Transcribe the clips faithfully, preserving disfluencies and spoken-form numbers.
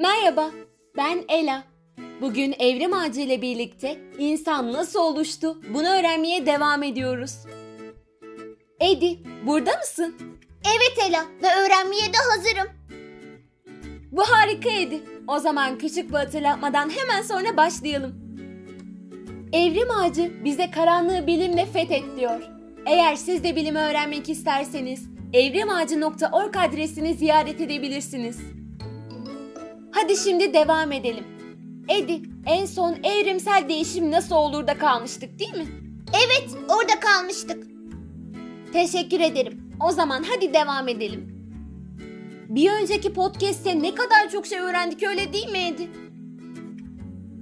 Merhaba, ben Ela. Bugün Evrim Ağacı ile birlikte insan nasıl oluştu bunu öğrenmeye devam ediyoruz. Eddie, burada mısın? Evet Ela ve öğrenmeye de hazırım. Bu harika Eddie. O zaman küçük bir hatırlatmadan hemen sonra başlayalım. Evrim Ağacı bize karanlığı bilimle fethet diyor. Eğer siz de bilimi öğrenmek isterseniz evrim ağacı nokta org adresini ziyaret edebilirsiniz. Hadi şimdi devam edelim. Eddie, en son evrimsel değişim nasıl olur da kalmıştık değil mi? Evet, orada kalmıştık. Teşekkür ederim. O zaman hadi devam edelim. Bir önceki podcast'te ne kadar çok şey öğrendik öyle değil mi Eddie?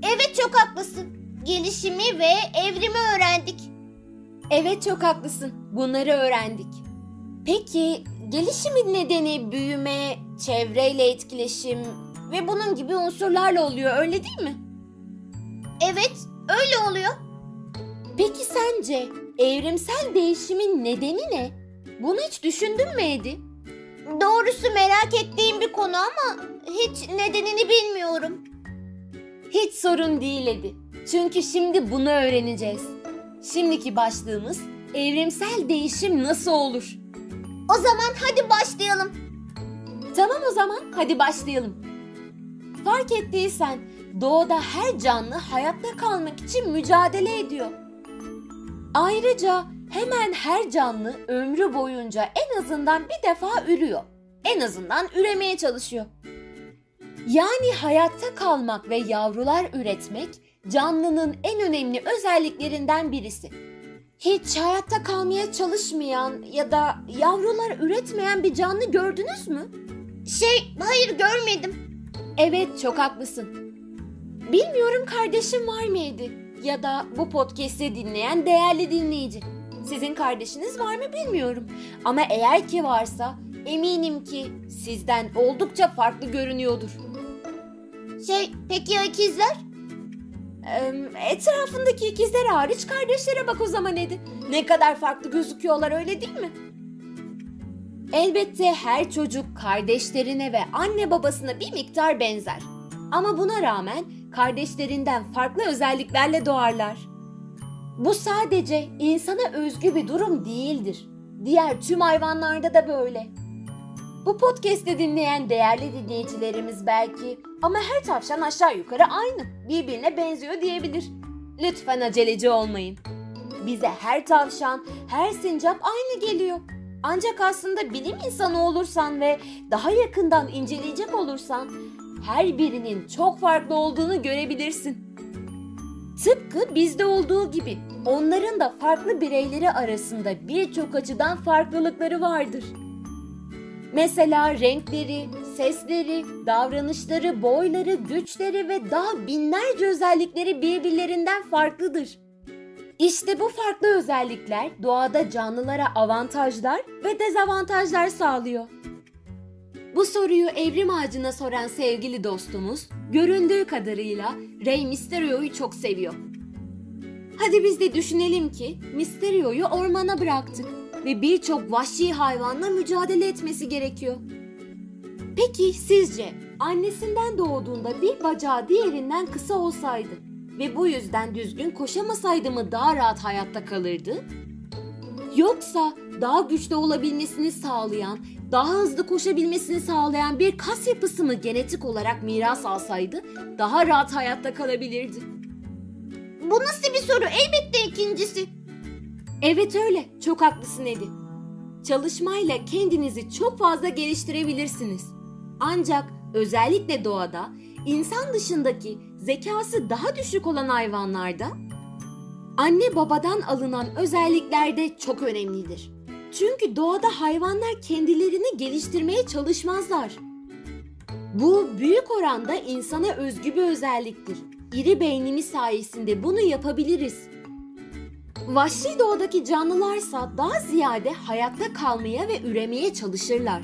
Evet, çok haklısın. Gelişimi ve evrimi öğrendik. Evet, çok haklısın. Bunları öğrendik. Peki, gelişimin nedeni büyüme, çevreyle etkileşim ve bunun gibi unsurlarla oluyor öyle değil mi? Evet, öyle oluyor. Peki sence evrimsel değişimin nedeni ne? Bunu hiç düşündün mü Eddie? Doğrusu merak ettiğim bir konu ama hiç nedenini bilmiyorum. Hiç sorun değil Eddie. Çünkü şimdi bunu öğreneceğiz. Şimdiki başlığımız evrimsel değişim nasıl olur? O zaman hadi başlayalım. Tamam o zaman hadi başlayalım. Fark ettiysen doğada her canlı hayatta kalmak için mücadele ediyor. Ayrıca hemen her canlı ömrü boyunca en azından bir defa ürüyor. En azından üremeye çalışıyor. Yani hayatta kalmak ve yavrular üretmek canlının en önemli özelliklerinden birisi. Hiç hayatta kalmaya çalışmayan ya da yavrular üretmeyen bir canlı gördünüz mü? Şey, hayır görmedim. Evet, çok haklısın. Bilmiyorum kardeşim var mıydı? Ya da bu podcast'i dinleyen değerli dinleyici. Sizin kardeşiniz var mı bilmiyorum. Ama eğer ki varsa eminim ki sizden oldukça farklı görünüyordur. Şey, peki ya ikizler? Etrafındaki ikizler hariç kardeşlere bak o zaman Eddie. Ne kadar farklı gözüküyorlar öyle değil mi? Elbette her çocuk kardeşlerine ve anne babasına bir miktar benzer. Ama buna rağmen kardeşlerinden farklı özelliklerle doğarlar. Bu sadece insana özgü bir durum değildir. Diğer tüm hayvanlarda da böyle. Bu podcast'te dinleyen değerli dinleyicilerimiz belki ama her tavşan aşağı yukarı aynı, birbirine benziyor diyebilir. Lütfen aceleci olmayın. Bize her tavşan, her sincap aynı geliyor. Ancak aslında bilim insanı olursan ve daha yakından inceleyecek olursan her birinin çok farklı olduğunu görebilirsin. Tıpkı bizde olduğu gibi onların da farklı bireyleri arasında birçok açıdan farklılıkları vardır. Mesela renkleri, sesleri, davranışları, boyları, güçleri ve daha binlerce özellikleri birbirlerinden farklıdır. İşte bu farklı özellikler doğada canlılara avantajlar ve dezavantajlar sağlıyor. Bu soruyu Evrim Ağacı'na soran sevgili dostumuz göründüğü kadarıyla Rey Mysterio'yu çok seviyor. Hadi biz de düşünelim ki Mysterio'yu ormana bıraktık ve birçok vahşi hayvanla mücadele etmesi gerekiyor. Peki sizce annesinden doğduğunda bir bacağı diğerinden kısa olsaydı ve bu yüzden düzgün koşamasaydı mı daha rahat hayatta kalırdı? Yoksa daha güçlü olabilmesini sağlayan, daha hızlı koşabilmesini sağlayan bir kas yapısı mı genetik olarak miras alsaydı daha rahat hayatta kalabilirdi? Bu nasıl bir soru? Elbette ikincisi. Evet öyle, çok haklısın Eddie. Çalışmayla kendinizi çok fazla geliştirebilirsiniz. Ancak özellikle doğada insan dışındaki zekası daha düşük olan hayvanlarda anne babadan alınan özellikler de çok önemlidir. Çünkü doğada hayvanlar kendilerini geliştirmeye çalışmazlar. Bu büyük oranda insana özgü bir özelliktir. İri beynimiz sayesinde bunu yapabiliriz. Vahşi doğadaki canlılarsa daha ziyade hayatta kalmaya ve üremeye çalışırlar.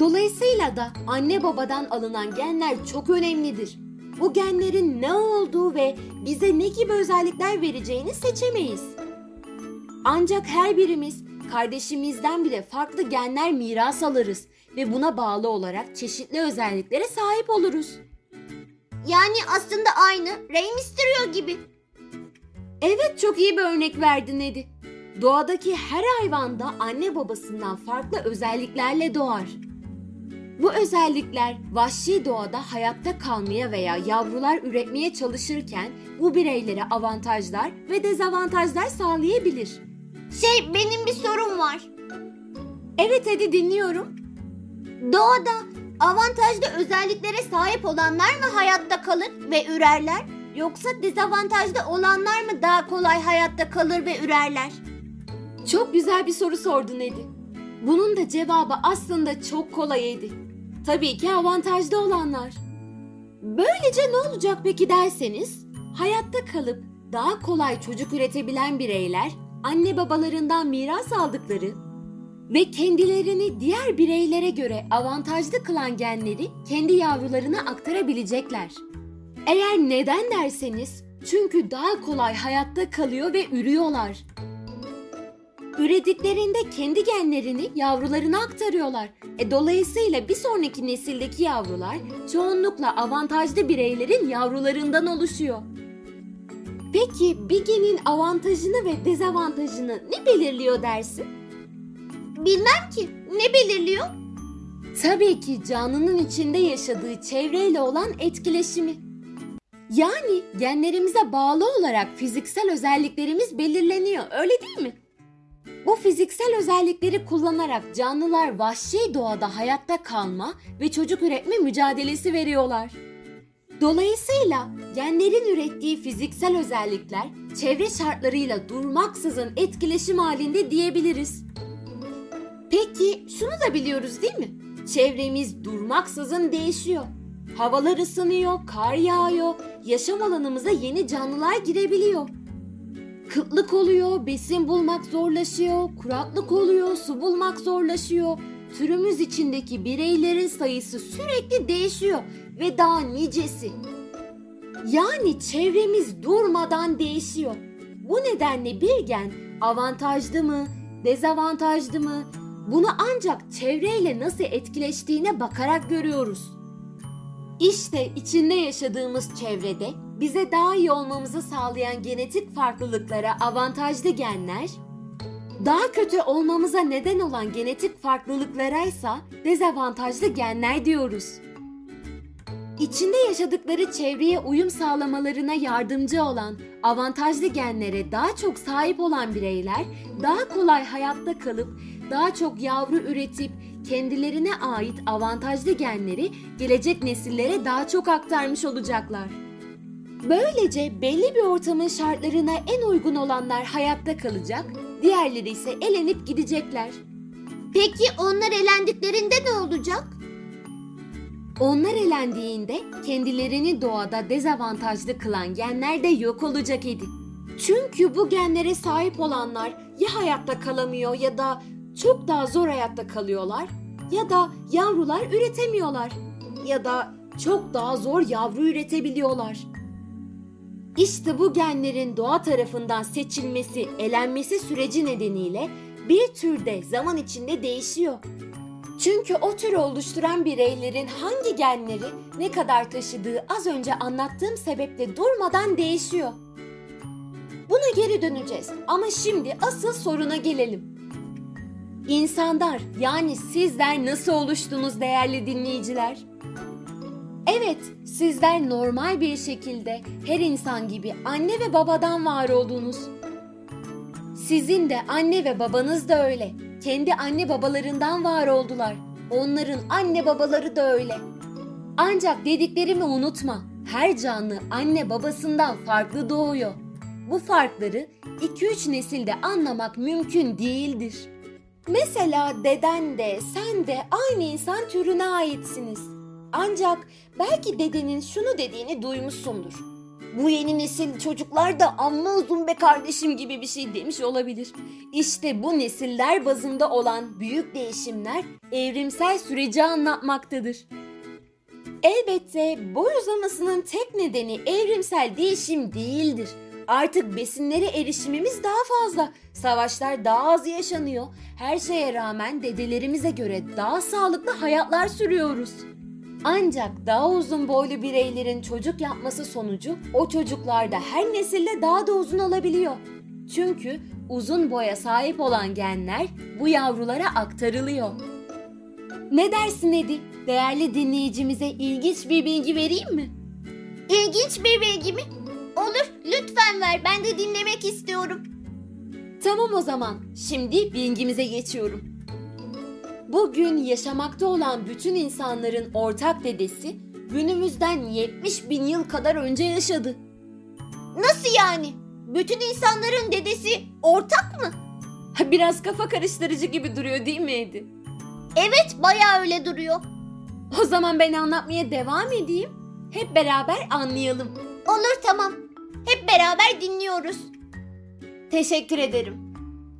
Dolayısıyla da anne babadan alınan genler çok önemlidir. Bu genlerin ne olduğu ve bize ne gibi özellikler vereceğini seçemeyiz. Ancak her birimiz kardeşimizden bile farklı genler miras alırız ve buna bağlı olarak çeşitli özelliklere sahip oluruz. Yani aslında aynı Rey Mysterio gibi. Evet, çok iyi bir örnek verdin Eddie. Doğadaki her hayvan da anne babasından farklı özelliklerle doğar. Bu özellikler vahşi doğada hayatta kalmaya veya yavrular üretmeye çalışırken bu bireylere avantajlar ve dezavantajlar sağlayabilir. Şey, benim bir sorum var. Evet Eddie, dinliyorum. Doğada avantajlı özelliklere sahip olanlar mı hayatta kalır ve ürerler, yoksa dezavantajlı olanlar mı daha kolay hayatta kalır ve ürerler? Çok güzel bir soru sordun Eddie. Bunun da cevabı aslında çok kolay Eddie. Tabii ki avantajlı olanlar. Böylece ne olacak peki derseniz, hayatta kalıp daha kolay çocuk üretebilen bireyler anne babalarından miras aldıkları ve kendilerini diğer bireylere göre avantajlı kılan genleri kendi yavrularına aktarabilecekler. Eğer neden derseniz, çünkü daha kolay hayatta kalıyor ve ürüyorlar. Ürediklerinde kendi genlerini yavrularına aktarıyorlar. E, dolayısıyla bir sonraki nesildeki yavrular çoğunlukla avantajlı bireylerin yavrularından oluşuyor. Peki bir genin avantajını ve dezavantajını ne belirliyor dersin? Bilmem ki, ne belirliyor? Tabii ki canlının içinde yaşadığı çevreyle olan etkileşimi. Yani genlerimize bağlı olarak fiziksel özelliklerimiz belirleniyor, öyle değil mi? Bu fiziksel özellikleri kullanarak canlılar vahşi doğada hayatta kalma ve çocuk üretme mücadelesi veriyorlar. Dolayısıyla genlerin ürettiği fiziksel özellikler çevre şartlarıyla durmaksızın etkileşim halinde diyebiliriz. Peki şunu da biliyoruz değil mi? Çevremiz durmaksızın değişiyor. Havalar ısınıyor, kar yağıyor, yaşam alanımıza yeni canlılar girebiliyor. Kıtlık oluyor, besin bulmak zorlaşıyor, kuraklık oluyor, su bulmak zorlaşıyor. Türümüz içindeki bireylerin sayısı sürekli değişiyor ve daha nicesi. Yani çevremiz durmadan değişiyor. Bu nedenle bir gen avantajlı mı, dezavantajlı mı? Bunu ancak çevreyle nasıl etkileştiğine bakarak görüyoruz. İşte içinde yaşadığımız çevrede bize daha iyi olmamızı sağlayan genetik farklılıklara avantajlı genler, daha kötü olmamıza neden olan genetik farklılıklaraysa dezavantajlı genler diyoruz. İçinde yaşadıkları çevreye uyum sağlamalarına yardımcı olan, avantajlı genlere daha çok sahip olan bireyler daha kolay hayatta kalıp, daha çok yavru üretip kendilerine ait avantajlı genleri gelecek nesillere daha çok aktarmış olacaklar. Böylece belli bir ortamın şartlarına en uygun olanlar hayatta kalacak, diğerleri ise elenip gidecekler. Peki onlar elendiklerinde ne olacak? Onlar elendiğinde kendilerini doğada dezavantajlı kılan genler de yok olacak idi. Çünkü bu genlere sahip olanlar ya hayatta kalamıyor ya da çok daha zor hayatta kalıyorlar ya da yavrular üretemiyorlar ya da çok daha zor yavru üretebiliyorlar. İşte bu genlerin doğa tarafından seçilmesi, elenmesi süreci nedeniyle bir türde zaman içinde değişiyor. Çünkü o türü oluşturan bireylerin hangi genleri ne kadar taşıdığı az önce anlattığım sebeple durmadan değişiyor. Buna geri döneceğiz ama şimdi asıl soruna gelelim. İnsanlar, yani sizler nasıl oluştunuz değerli dinleyiciler? Evet, sizler normal bir şekilde her insan gibi anne ve babadan var oldunuz. Sizin de anne ve babanız da öyle. Kendi anne babalarından var oldular. Onların anne babaları da öyle. Ancak dediklerimi unutma. Her canlı anne babasından farklı doğuyor. Bu farkları iki üç nesilde anlamak mümkün değildir. Mesela deden de sen de aynı insan türüne aitsiniz. Ancak belki dedenin şunu dediğini duymuşsundur. Bu yeni nesil çocuklar da amma uzun be kardeşim gibi bir şey demiş olabilir. İşte bu nesiller bazında olan büyük değişimler evrimsel süreci anlatmaktadır. Elbette boy uzamasının tek nedeni evrimsel değişim değildir. Artık besinlere erişimimiz daha fazla, savaşlar daha az yaşanıyor. Her şeye rağmen dedelerimize göre daha sağlıklı hayatlar sürüyoruz. Ancak daha uzun boylu bireylerin çocuk yapması sonucu o çocuklar da her nesilde daha da uzun olabiliyor. Çünkü uzun boya sahip olan genler bu yavrulara aktarılıyor. Ne dersin Eddie? Değerli dinleyicimize ilginç bir bilgi vereyim mi? İlginç bir bilgi mi? Olur, lütfen ver. Ben de dinlemek istiyorum. Tamam o zaman. Şimdi bilgimize geçiyorum. Bugün yaşamakta olan bütün insanların ortak dedesi günümüzden yetmiş bin yıl kadar önce yaşadı. Nasıl yani? Bütün insanların dedesi ortak mı? Biraz kafa karıştırıcı gibi duruyor değil mi Eddie? Evet, bayağı öyle duruyor. O zaman ben anlatmaya devam edeyim. Hep beraber anlayalım. Olur, tamam. Hep beraber dinliyoruz. Teşekkür ederim.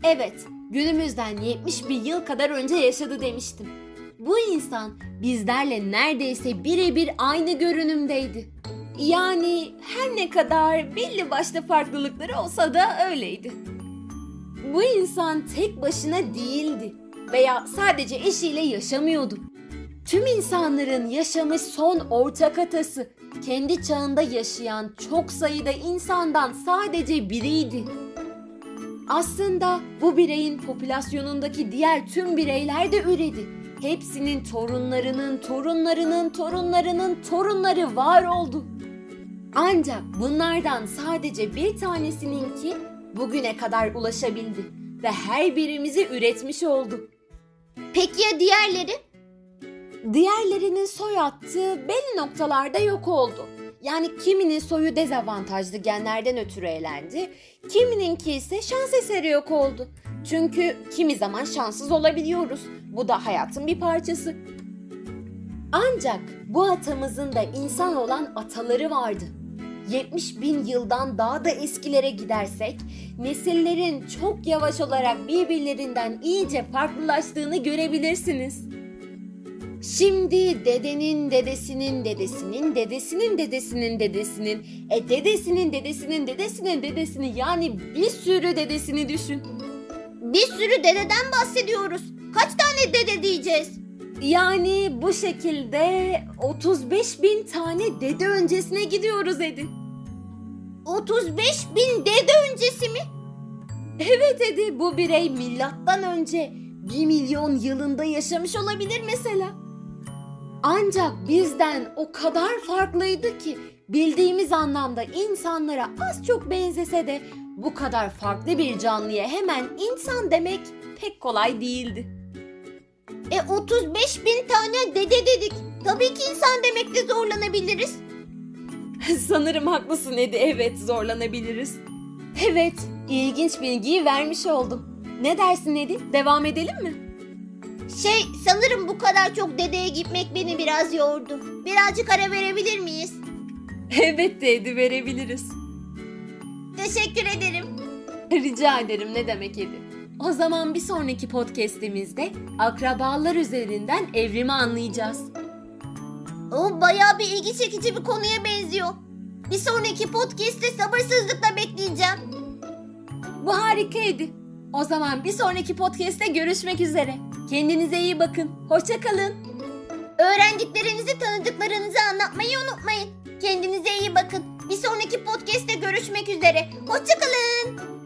Evet, günümüzden yetmiş bin yıl kadar önce yaşadı demiştim. Bu insan bizlerle neredeyse birebir aynı görünümdeydi. Yani her ne kadar belli başlı farklılıkları olsa da öyleydi. Bu insan tek başına değildi veya sadece eşiyle yaşamıyordu. Tüm insanların yaşamış son ortak atası, kendi çağında yaşayan çok sayıda insandan sadece biriydi. Aslında bu bireyin popülasyonundaki diğer tüm bireyler de üredi. Hepsinin torunlarının, torunlarının, torunlarının torunları var oldu. Ancak bunlardan sadece bir tanesininki bugüne kadar ulaşabildi ve her birimizi üretmiş oldu. Peki ya diğerleri? Diğerlerinin soy attığı belli noktalarda yok oldu. Yani kiminin soyu dezavantajlı genlerden ötürü elendi, kimininki ise şans eseri yok oldu. Çünkü kimi zaman şanssız olabiliyoruz. Bu da hayatın bir parçası. Ancak bu atamızın da insan olan ataları vardı. yetmiş bin yıldan daha da eskilere gidersek, nesillerin çok yavaş olarak birbirlerinden iyice farklılaştığını görebilirsiniz. Şimdi dedenin dedesinin dedesinin dedesinin dedesinin dedesinin e dedesinin dedesinin dedesinin dedesini yani bir sürü dedesini düşün. Bir sürü dededen bahsediyoruz. Kaç tane dede diyeceğiz? Yani bu şekilde otuz beş bin tane dede öncesine gidiyoruz Eddie. otuz beş bin dede öncesi mi? Evet Eddie, bu birey milattan önce bir milyon yılında yaşamış olabilir mesela. Ancak bizden o kadar farklıydı ki bildiğimiz anlamda insanlara az çok benzese de bu kadar farklı bir canlıya hemen insan demek pek kolay değildi. E otuz beş bin tane dede dedik. Tabii ki insan demekte zorlanabiliriz. Sanırım haklısın Eddie. Evet, zorlanabiliriz. Evet, ilginç bilgiyi vermiş oldum. Ne dersin Eddie? Devam edelim mi? Şey, sanırım bu kadar çok dedeye gitmek beni biraz yordu. Birazcık ara verebilir miyiz? Evet Eddie, verebiliriz. Teşekkür ederim. Rica ederim, ne demek Eddie. O zaman bir sonraki podcast'imizde akrabalar üzerinden evrimi anlayacağız. O bayağı bir ilgi çekici bir konuya benziyor. Bir sonraki podcast'te sabırsızlıkla bekleyeceğim. Bu harikaydı. O zaman bir sonraki podcast'te görüşmek üzere. Kendinize iyi bakın. Hoşça kalın. Öğrendiklerinizi tanıdıklarınıza anlatmayı unutmayın. Kendinize iyi bakın. Bir sonraki podcast'te görüşmek üzere. Hoşça kalın.